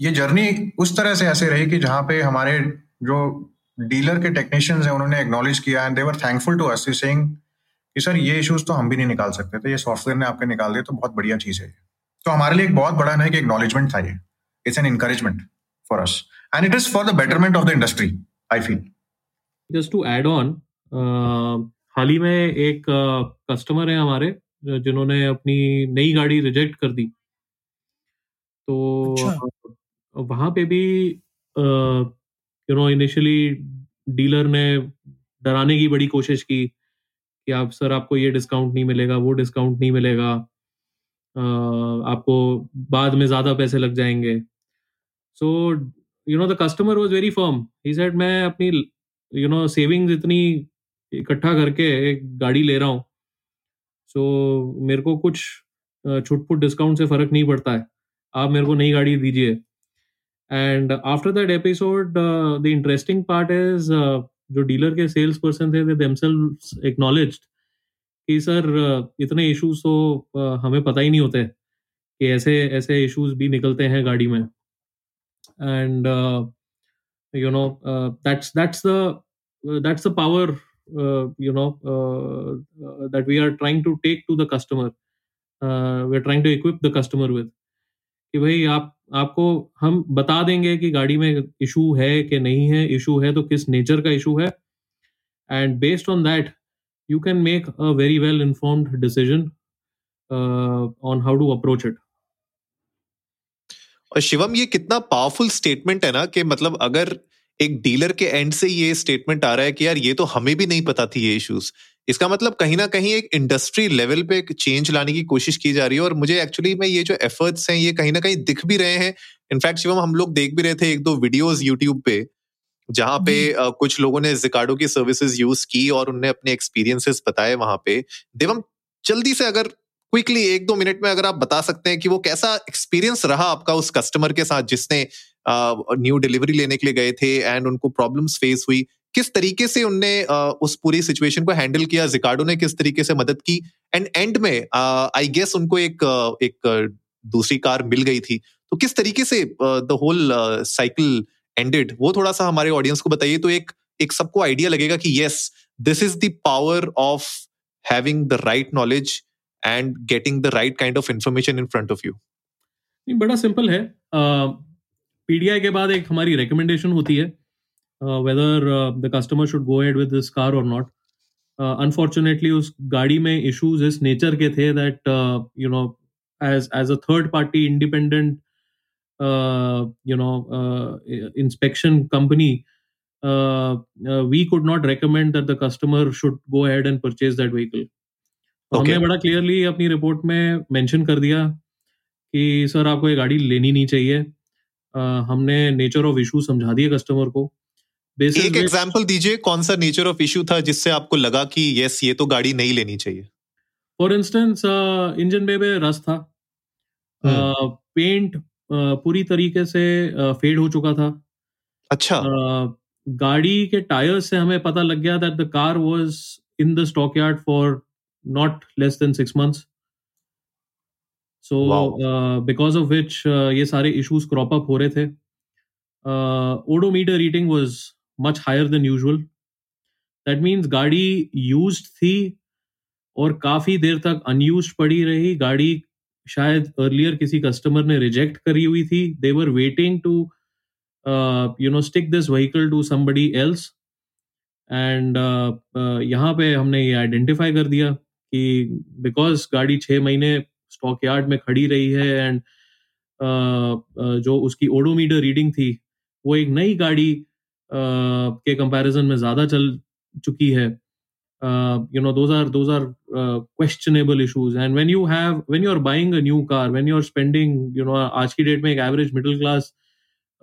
ये जर्नी उस तरह से ऐसे रही कि जहाँ पे हमारे जो डीलर के टेक्नीशियंस हैं उन्होंने एक्नॉलेज किया and they were thankful to us saying कि सर ये इश्यूज तो हम भी नहीं निकाल सकते थे, ये सॉफ्टवेयर ने आपके निकाल दिए, तो बहुत बढ़िया चीज़ है। तो हमारे लिए एक बहुत बड़ा ना है कि एक्नॉलेजमेंट था ये, it's an encouragement for us and it is for the betterment of the industry I feel. Just to add on, हाल ही में एक कस्टमर है हमारे जिन्होंने अपनी नई गाड़ी रिजेक्ट कर दी, तो अच्छा। वहाँ पे भी इनिशियली डीलर ने डराने की बड़ी कोशिश की कि आप सर आपको ये डिस्काउंट नहीं मिलेगा, वो डिस्काउंट नहीं मिलेगा, आपको बाद में ज़्यादा पैसे लग जाएंगे। So the customer was very firm, he said मैं अपनी सेविंग्स इतनी इकट्ठा करके एक गाड़ी ले रहा हूँ, सो मेरे को कुछ छुटपुट डिस्काउंट से फ़र्क नहीं पड़ता है, आप मेरे को नई गाड़ी दीजिए। And after that episode the interesting part is जो डीलर के सेल्स पर्सन थे दे देमसेल्व्स एक्नॉलेज्ड कि सर इतने इश्यूज तो हमें पता ही नहीं होते कि ऐसे ऐसे इश्यूज भी निकलते हैं गाड़ी में। And that's the power that we are trying to take to the customer, we are trying to equip the customer with कि भाई आपको हम बता देंगे कि गाड़ी में इशू है कि नहीं है, इशू है तो किस नेचर का इशू है, and based on that you can make a very well informed decision on how to approach it. और शिवम, ये कितना पावरफुल स्टेटमेंट है ना कि मतलब अगर एक डीलर के एंड से ये स्टेटमेंट आ रहा है कि यार ये तो हमें भी नहीं पता थी ये इश्यूज, इसका मतलब कहीं ना कहीं एक इंडस्ट्री लेवल पे एक चेंज लाने की कोशिश की जा रही है। और मुझे एक्चुअली में ये जो एफर्ट्स हैं ये कहीं ना कहीं दिख भी रहे हैं। इनफैक्ट शिवम, हम लोग देख भी रहे थे 1-2 वीडियोस यूट्यूब पे जहाँ पे कुछ लोगों ने Zicado की सर्विसेज यूज की और उनने अपने एक्सपीरियंसेस बताए वहां पे। देवम, जल्दी से अगर क्विकली 1-2 मिनट में अगर आप बता सकते हैं कि वो कैसा एक्सपीरियंस रहा आपका उस कस्टमर के साथ जिसने न्यू डिलीवरी लेने के लिए गए थे एंड उनको प्रॉब्लम्स फेस हुई, किस तरीके से उनने उस पूरी सिचुएशन को हैंडल किया, Zicado ने किस तरीके से मदद की, एंड एंड में आई गेस उनको एक दूसरी कार मिल गई थी, तो किस तरीके से द होल साइकिल एंडेड, वो थोड़ा सा हमारे ऑडियंस को बताइए तो एक सबको आइडिया लगेगा कि yes this is the power of having the right knowledge and getting the right kind of information in front of you. बड़ा सिंपल है, पीडीआई के बाद एक हमारी रिकमेंडेशन होती है whether the customer should go ahead with this car or not. Unfortunately, उस गाड़ी में issues इस nature के थे that as a third party independent inspection company, we could not recommend that the customer should go ahead and purchase that vehicle. हमने बड़ा clearly अपनी report में mention कर दिया कि सर आपको ये गाड़ी लेनी नहीं चाहिए। हमने nature of issue समझा दिया customer को। एक एग्जांपल दीजिए, कौन सा नेचर ऑफ इश्यू था जिससे आपको लगा कि यस ये तो गाड़ी नहीं लेनी चाहिए। फॉर इंस्टेंस, इंजन में रस्ट था, पेंट पूरी तरीके से फेड हो चुका था। अच्छा। गाड़ी के टायर्स से हमें पता लग गया that the car was in the stockyard for not less than 6 months, so because of which ये सारे इश्यूज क्रॉप अप हो रहे थे। Odometer reading was much higher than usual. That means गाड़ी used थी और काफी देर तक unused पड़ी रही। गाड़ी शायद earlier किसी customer ने reject करी हुई थी। They were waiting to stick this vehicle to somebody else. And यहाँ पे हमने ये identify कर दिया कि because गाड़ी 6 महीने stockyard में खड़ी रही है and जो उसकी odometer reading थी वो एक नई गाड़ी के कंपैरिजन में ज़्यादा चल चुकी है। Those are questionable issues. And when you are buying a new car, when you are spending, आज की डेट में एक average middle class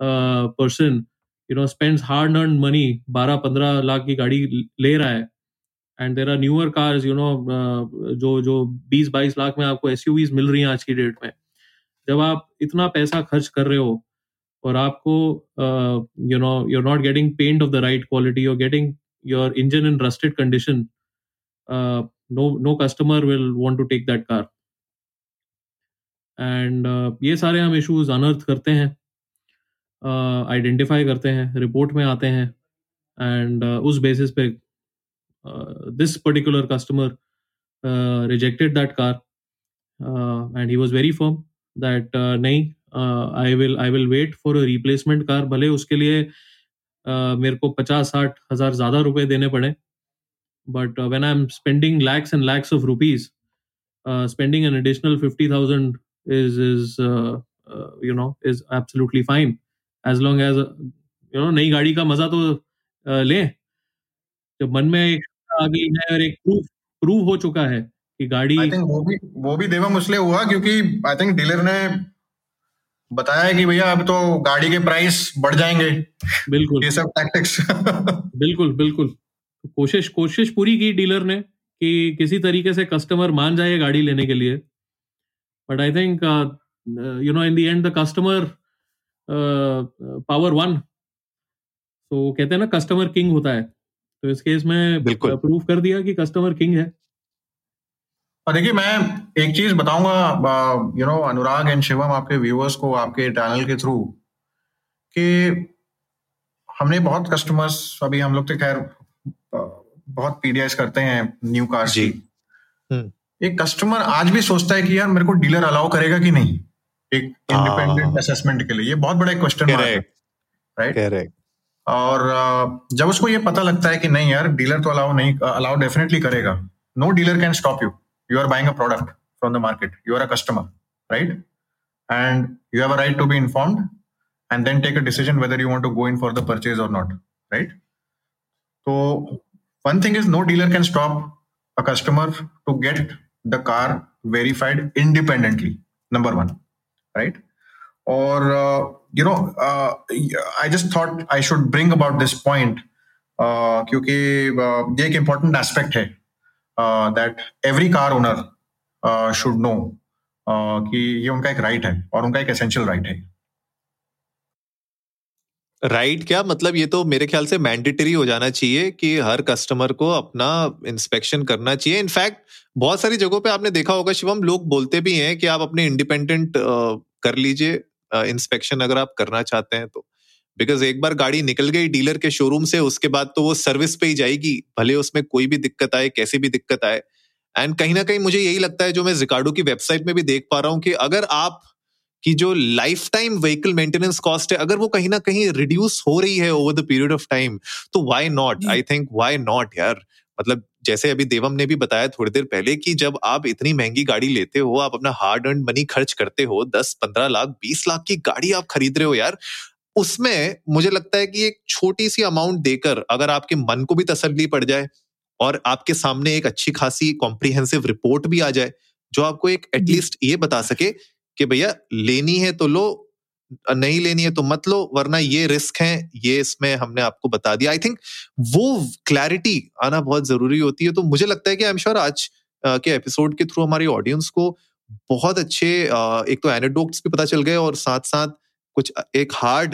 person spends hard earn money, 12-15 lakh की गाड़ी ले रहा है, and there are newer cars जो 20-22 लाख में आपको एसयूवीज मिल रही हैं आज की डेट में। जब आप इतना पैसा खर्च कर रहे हो और आपको you know you are not getting paint of the right quality, you are getting your engine in rusted condition, no customer will want to take that car. And ये सारे हम इश्यूज अनर्थ करते हैं, आइडेंटिफाई करते हैं, रिपोर्ट में आते हैं, एंड उस बेसिस पे this particular customer rejected that car, and he was very firm that नहीं, I will wait for a replacement car, भले उसके लिए मेरे को 50-60 हज़ार ज़्यादा रुपए देने पड़े, but when I'm spending lakhs and lakhs of rupees, spending an additional 50,000 is absolutely fine, as long as नई गाड़ी का मजा तो ले. जब मन में एक आ गई है और एक प्रूव हो चुका है कि गाड़ी, आई थिंक वो भी देवा मुसले हुआ, क्योंकि आई थिंक डीलर ने बताया कि भैया अब तो गाड़ी के प्राइस बढ़ जाएंगे. बिल्कुल ये सब टैक्टिक्स. बिल्कुल कोशिश पूरी की डीलर ने कि किसी तरीके से कस्टमर मान जाए गाड़ी लेने के लिए, but I think in the end the customer power won. तो कहते हैं ना कस्टमर किंग होता है, तो इस केस में प्रूफ कर दिया कि कस्टमर किंग है. और देखिए मैं एक चीज बताऊंगा अनुराग एंड शिवम आपके व्यूअर्स को आपके चैनल के थ्रू, कि हमने बहुत कस्टमर्स, अभी हम लोग तो खैर बहुत पीडीआईस करते हैं न्यू कार्स की. एक कस्टमर आज भी सोचता है कि यार मेरे को डीलर अलाउ करेगा कि नहीं एक इंडिपेंडेंट असेसमेंट के लिए, ये बहुत बड़ा क्वेश्चन है, राइट. और जब उसको ये पता लगता है कि नहीं यार डीलर तो अलाउ डेफिनेटली करेगा, no dealer can stop you, you are buying a product from the market, you are a customer, right, and you have a right to be informed and then take a decision whether you want to go in for the purchase or not, right? So one thing is, no dealer can stop a customer to get the car verified independently, number one, right? Or, I just thought I should bring about this point because this important aspect hai, that every car owner should know that is their right and their essential right. Right क्या मतलब, ये तो मेरे ख्याल से mandatory हो जाना चाहिए कि हर कस्टमर को अपना इंस्पेक्शन करना चाहिए. इनफैक्ट बहुत सारी जगहों पे आपने देखा होगा शिवम, लोग बोलते भी हैं कि आप अपने इंडिपेंडेंट कर लीजिए इंस्पेक्शन अगर आप करना चाहते हैं तो, बिकॉज एक बार गाड़ी निकल गई डीलर के शोरूम से, उसके बाद तो वो सर्विस पे ही जाएगी, भले उसमें कोई भी दिक्कत आए, कैसी भी दिक्कत आए. एंड कहीं ना कहीं मुझे यही लगता है, जो मैं Zicado की वेबसाइट में भी देख पा रहा हूँ, कि अगर आप की जो life time vehicle maintenance cost है, अगर वो कहीं ना कहीं रिड्यूस हो रही है over the period of time, तो why not, I think why not यार. मतलब जैसे अभी देवम ने भी बताया थोड़ी देर पहले, कि जब आप इतनी महंगी गाड़ी लेते हो, आप अपना हार्ड अर्न मनी खर्च करते हो, 10-15 लाख 20 लाख की गाड़ी आप खरीद रहे हो यार, उसमें मुझे लगता है कि एक छोटी सी अमाउंट देकर अगर आपके मन को भी तसल्ली पड़ जाए और आपके सामने एक अच्छी खासी कॉम्प्रिहेंसिव रिपोर्ट भी आ जाए, जो आपको एक एटलीस्ट ये बता सके कि भैया लेनी है तो लो, नहीं लेनी है तो मत लो, वरना ये रिस्क है, ये इसमें हमने आपको बता दिया. आई थिंक वो क्लैरिटी आना बहुत जरूरी होती है. तो मुझे लगता है कि आई एम श्योर आज के एपिसोड के थ्रू हमारी ऑडियंस को बहुत अच्छे एक तो एनेक्डोट्स भी पता चल गए, और साथ साथ कुछ एक हार्ड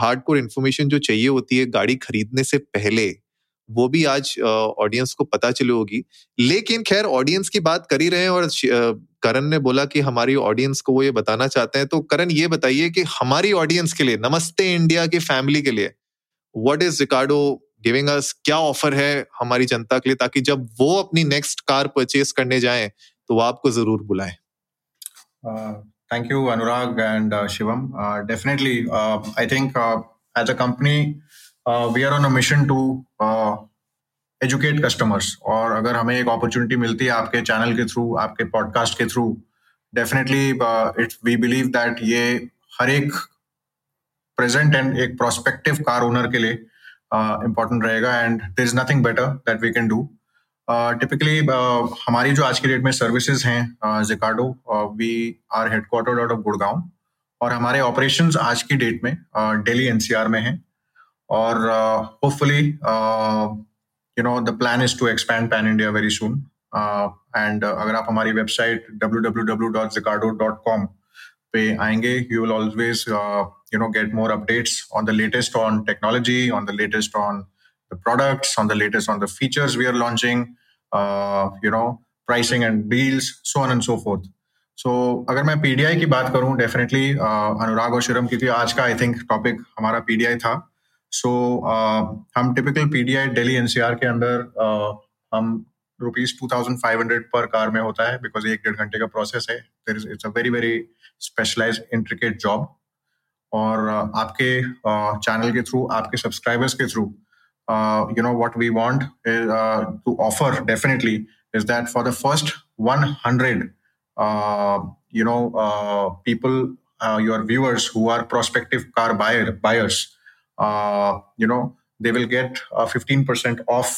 हार्डकोर इन्फॉर्मेशन जो चाहिए होती है गाड़ी खरीदने से पहले, वो भी आज ऑडियंस को पता चली होगी. लेकिन खैर ऑडियंस की बात कर ही रहे हैं, और करण ने बोला कि हमारी ऑडियंस को वो ये बताना चाहते हैं, तो करण ये बताइए कि हमारी ऑडियंस के लिए, नमस्ते इंडिया की फैमिली के लिए, what is Zicado giving us, क्या ऑफर है हमारी जनता के लिए, ताकि जब वो अपनी नेक्स्ट कार परचेज करने जाएं तो वो आपको जरूर बुलाएं. Thank you Anurag and Shivam. Definitely I think as a company we are on a mission to educate customers, और अगर हमें एक opportunity मिलती है आपके channel के through, आपके podcast के through, definitely we believe that ये हर एक present and एक prospective car owner के लिए important रहेगा, and there is nothing better that we can do. Typically हमारी जो आज की date में services हैं Zicado, we are headquartered out of Gurgaon, और हमारे operations आज की date में Delhi NCR में हैं, और hopefully the plan is to expand pan India very soon, and अगर आप हमारी वेबसाइट www.zicado.com पे आएंगे. You will always get more updates on the latest on technology, on the latest on the products, on the latest on the features we are launching, pricing and deals, so on and so forth. So अगर मैं PDI की बात करूं, definitely अनुराग और शिरम, क्योंकि आज का I think topic हमारा पीडीआई था. सो हम टिपिकल पीडीआई दिल्ली एनसीआर के अंदर हम ₹2,500 पर कार में होता है, बिकॉज ये 1.5 घंटे का प्रोसेस है. It's a very very specialised intricate job, और आपके चैनल के थ्रू, आपके सब्सक्राइबर्स के थ्रू, what we want to offer definitely is that for the first 100, people, your viewers who are prospective car buyers, they will get 15% off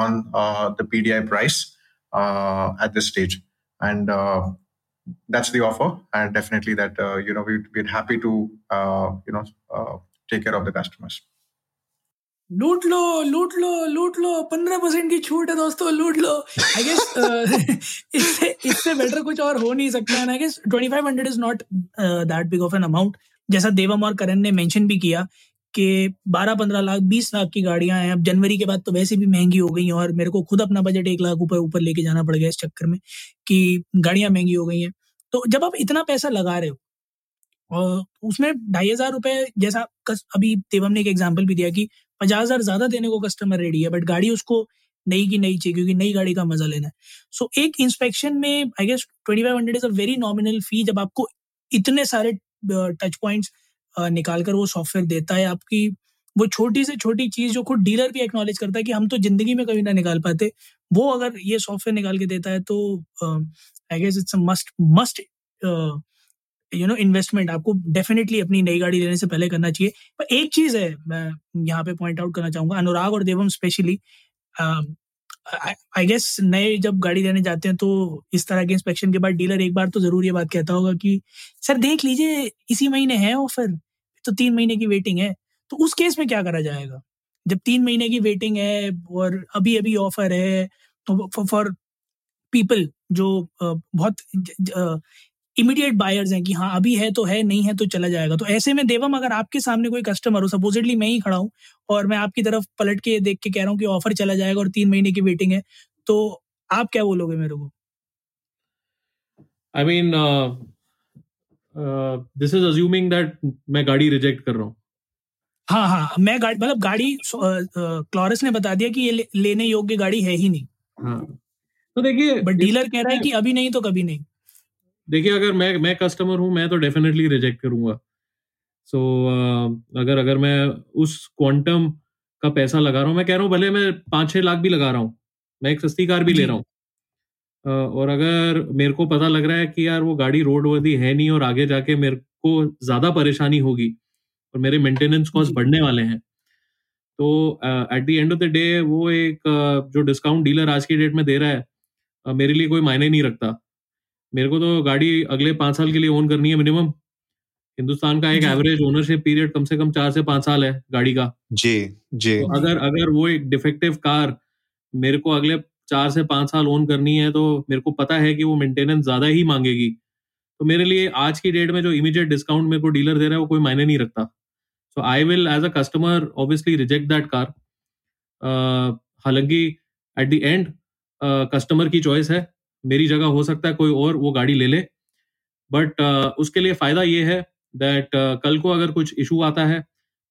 on the PDI price at this stage. And that's the offer. And definitely that, we'd happy to, take care of the customers. लूट लो 15% की छूट है दोस्तों, लूट लो. I guess इससे better कुछ और हो नहीं सकता है. I guess 2500 is not that big of an amount. जैसा देवम और करण ने मेंशन भी किया कि 12-15 लाख 20 लाख की गाड़ियां हैं. अब जनवरी के बाद तो वैसे भी महंगी हो गई हैं, और मेरे को खुद अपना बजट 1 लाख ऊपर लेके जाना पड़ गया इस चक्कर में कि गाड़ियां महंगी हो गई हैं. तो जब आप इतना पैसा लगा रहे हो और उसमें ₹2,500, जैसा अभी देवम ने एक एग्जाम्पल भी दिया कि 50,000 ज्यादा देने को कस्टमर रेडी है, बट गाड़ी उसको नई की नई चाहिए क्योंकि नई गाड़ी का मजा लेना है. सो एक इंस्पेक्शन में I guess 2500 is a very nominal fee, जब आपको इतने सारे टच पॉइंट्स निकाल कर वो सॉफ्टवेयर देता है. आपकी वो छोटी से छोटी चीज जो खुद डीलर भी एक्नॉलेज करता है कि हम तो जिंदगी में कभी ना निकाल पाते, वो अगर ये सॉफ्टवेयर निकाल के देता है तो I guess it's a must investment. आपको डेफिनेटली अपनी नई गाड़ी लेने से पहले करना चाहिए. पर एक चीज है मैं यहाँ पे पॉइंट आउट करना चाहूंगा, अनुराग और देवम स्पेशली, आई गेस नए जब गाड़ी लेने जाते हैं तो इस तरह के इंस्पेक्शन के बाद डीलर एक बार तो जरूर ये बात कहता होगा कि सर देख लीजिए इसी महीने है ऑफर, तो 3 महीने की वेटिंग है. तो उस केस में क्या करा जाएगा जब 3 महीने की वेटिंग है और अभी अभी ऑफर है? तो फॉर पीपल जो बहुत इमीडिएट बायर्स हैं कि हाँ अभी है तो है, नहीं है तो चला जाएगा. तो ऐसे में देवम, अगर आपके सामने कोई कस्टमर हो, सपोजिटली मैं ही खड़ा हूँ और मैं आपकी तरफ पलट के देख के कह रहा हूँ कि ऑफर चला जाएगा और 3 महीने की वेटिंग है, तो आप क्या बोलोगे मेरे को? I mean this is assuming that मैं गाड़ी रिजेक्ट कर रहा हूँ. हाँ, मैं मतलब गाड़ी क्लॉरस ने बता दिया कि ये लेने योग्य गाड़ी है ही नहीं. हाँ, तो देखिए, बट डीलर कह रहा है कि अभी नहीं तो कभी नहीं. देखिए, अगर मैं कस्टमर हूँ, मैं तो डेफिनेटली रिजेक्ट करूंगा. सो अगर मैं उस क्वांटम का पैसा लगा रहा हूँ, मैं कह रहा हूँ भले मैं 5-6 लाख भी लगा रहा हूँ, मैं एक सस्ती कार भी ले रहा हूँ, और अगर मेरे को पता लग रहा है कि यार वो गाड़ी रोडवर्दी है नहीं और आगे जाके मेरे को ज्यादा परेशानी होगी और मेरे मेंटेनेंस कॉस्ट बढ़ने वाले हैं, तो at the end of the day वो एक जो डिस्काउंट डीलर आज की डेट में दे रहा है मेरे लिए कोई मायने नहीं रखता. मेरे को तो गाड़ी अगले 5 साल के लिए ओन करनी है मिनिमम. हिंदुस्तान का एक एवरेज ओनरशिप पीरियड कम से कम 4 से 5 साल है गाड़ी का. जी तो अगर वो एक डिफेक्टिव कार मेरे को अगले 4 से 5 साल ओन करनी है, तो मेरे को पता है कि वो मेंटेनेंस ज्यादा ही मांगेगी, तो मेरे लिए आज की डेट में जो इमीडिएट डिस्काउंट मेरे को डीलर दे रहा है वो कोई मायने नहीं रखता. So I will as a customer obviously reject that car. हालांकि एट द एंड कस्टमर की चॉइस है, मेरी जगह हो सकता है कोई और वो गाड़ी ले ले, बट उसके लिए फायदा ये है दैट कल को अगर कुछ इशू आता है,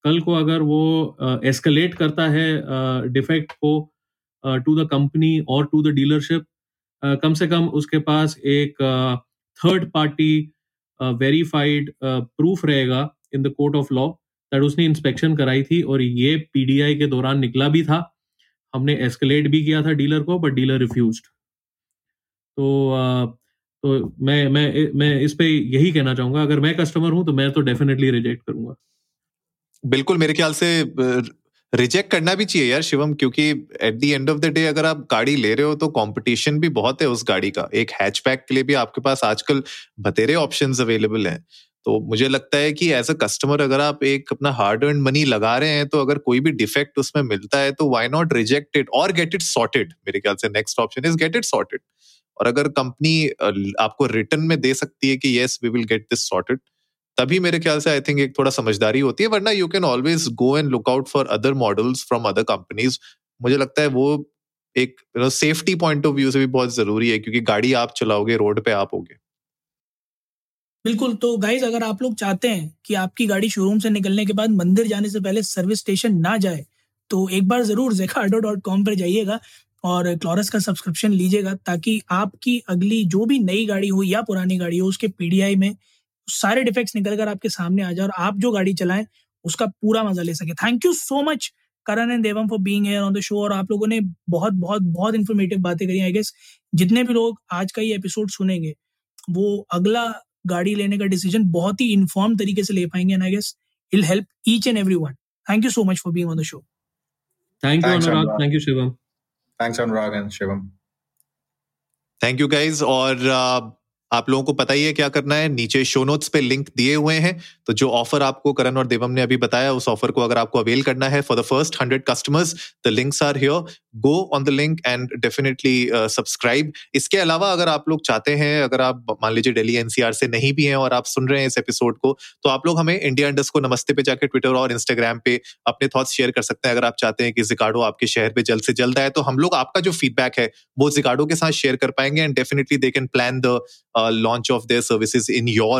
कल को अगर वो एस्केलेट करता है डिफेक्ट को टू द कंपनी और टू द डीलरशिप, कम से कम उसके पास एक थर्ड पार्टी वेरीफाइड प्रूफ रहेगा in the court of law that उसने इंस्पेक्शन कराई थी और ये पीडीआई के दौरान निकला भी था. हमने एस्केलेट भी किया था डीलर को, बट डीलर रिफ्यूज्ड. तो मैं इस पे यही कहना चाहूंगा, अगर मैं कस्टमर हूं तो मैं तो डेफिनेटली रिजेक्ट करूंगा. बिल्कुल, मेरे ख्याल से रिजेक्ट करना भी चाहिए यार शिवम, क्योंकि at the end of the day अगर आप गाड़ी ले रहे हो तो कंपटीशन भी बहुत है उस गाड़ी का. एक हैचबैक के लिए भी आपके पास आजकल बतेरे ऑप्शंस अवेलेबल हैं. तो मुझे लगता है कि एज अ कस्टमर अगर आप एक अपना हार्ड अर्न मनी लगा रहे हैं, तो अगर कोई भी डिफेक्ट उसमें मिलता है तो व्हाई नॉट रिजेक्ट इट और गेट इट सॉर्टेड. मेरे ख्याल से next option is get it sorted. और अगर कंपनी आपको रिटर्न में दे सकती है कि yes we will get this sorted, तभी मेरे ख्याल से आई थिंक एक थोड़ा समझदारी होती है, वरना you can always go and look out for other models from other companies. मुझे लगता है वो एक सेफ्टी पॉइंट ऑफ व्यू से भी बहुत जरूरी है, क्योंकि गाड़ी आप चलाओगे, रोड पे आप होगे। बिल्कुल। तो गाइज, अगर आप लोग चाहते हैं कि आपकी गाड़ी शोरूम से निकलने के बाद मंदिर जाने से पहले सर्विस स्टेशन ना जाए, तो एक बार जरूर zicado.com पर जाइएगा और क्लॉरस का सब्सक्रिप्शन लीजिएगा, ताकि आपकी अगली जो भी नई गाड़ी हो या पुरानी गाड़ी हो, उसके पीडीआई में सारे डिफेक्ट्स निकल कर आपके सामने आ जाए और आप जो गाड़ी चलाएं उसका पूरा मजा ले सके। Thank you so much Karan and Devam for being here on the show, और आप लोगों ने बहुत बहुत बहुत इन्फॉर्मेटिव बातें करी। आई गेस जितने भी लोग आज का ये एपिसोड सुनेंगे, वो अगला गाड़ी लेने का डिसीजन बहुत ही इन्फॉर्म तरीके से ले पाएंगे, and I guess it will help each and everyone. Thank you so much for being on the show. Thank you Anurag, thank you Shivam, thanks Anurag and Shivam, thank you guys. और आप लोगों को पता ही है क्या करना है, नीचे शो नोट्स पे लिंक दिए हुए हैं, तो जो ऑफर आपको करण और देवम ने अभी बताया, उस ऑफर को अगर आपको अवेल करना है for the first 100 customers, the links are here, go on the link and definitely subscribe. इसके अलावा अगर आप लोग चाहते हैं, अगर आप मान लीजिए दिल्ली एनसीआर से नहीं भी हैं और आप सुन रहे हैं इस एपिसोड को, तो आप लोग हमें India_Namaste पे जाकर ट्विटर और इंस्टाग्राम पे अपने थॉट्स शेयर कर सकते हैं। अगर आप चाहते हैं कि Zicado आपके शहर पे जल्द से जल्द आए, तो हम लोग आपका जो फीडबैक है वो Zicado के साथ शेयर कर पाएंगे, and definitely they can plan the launch of their services in your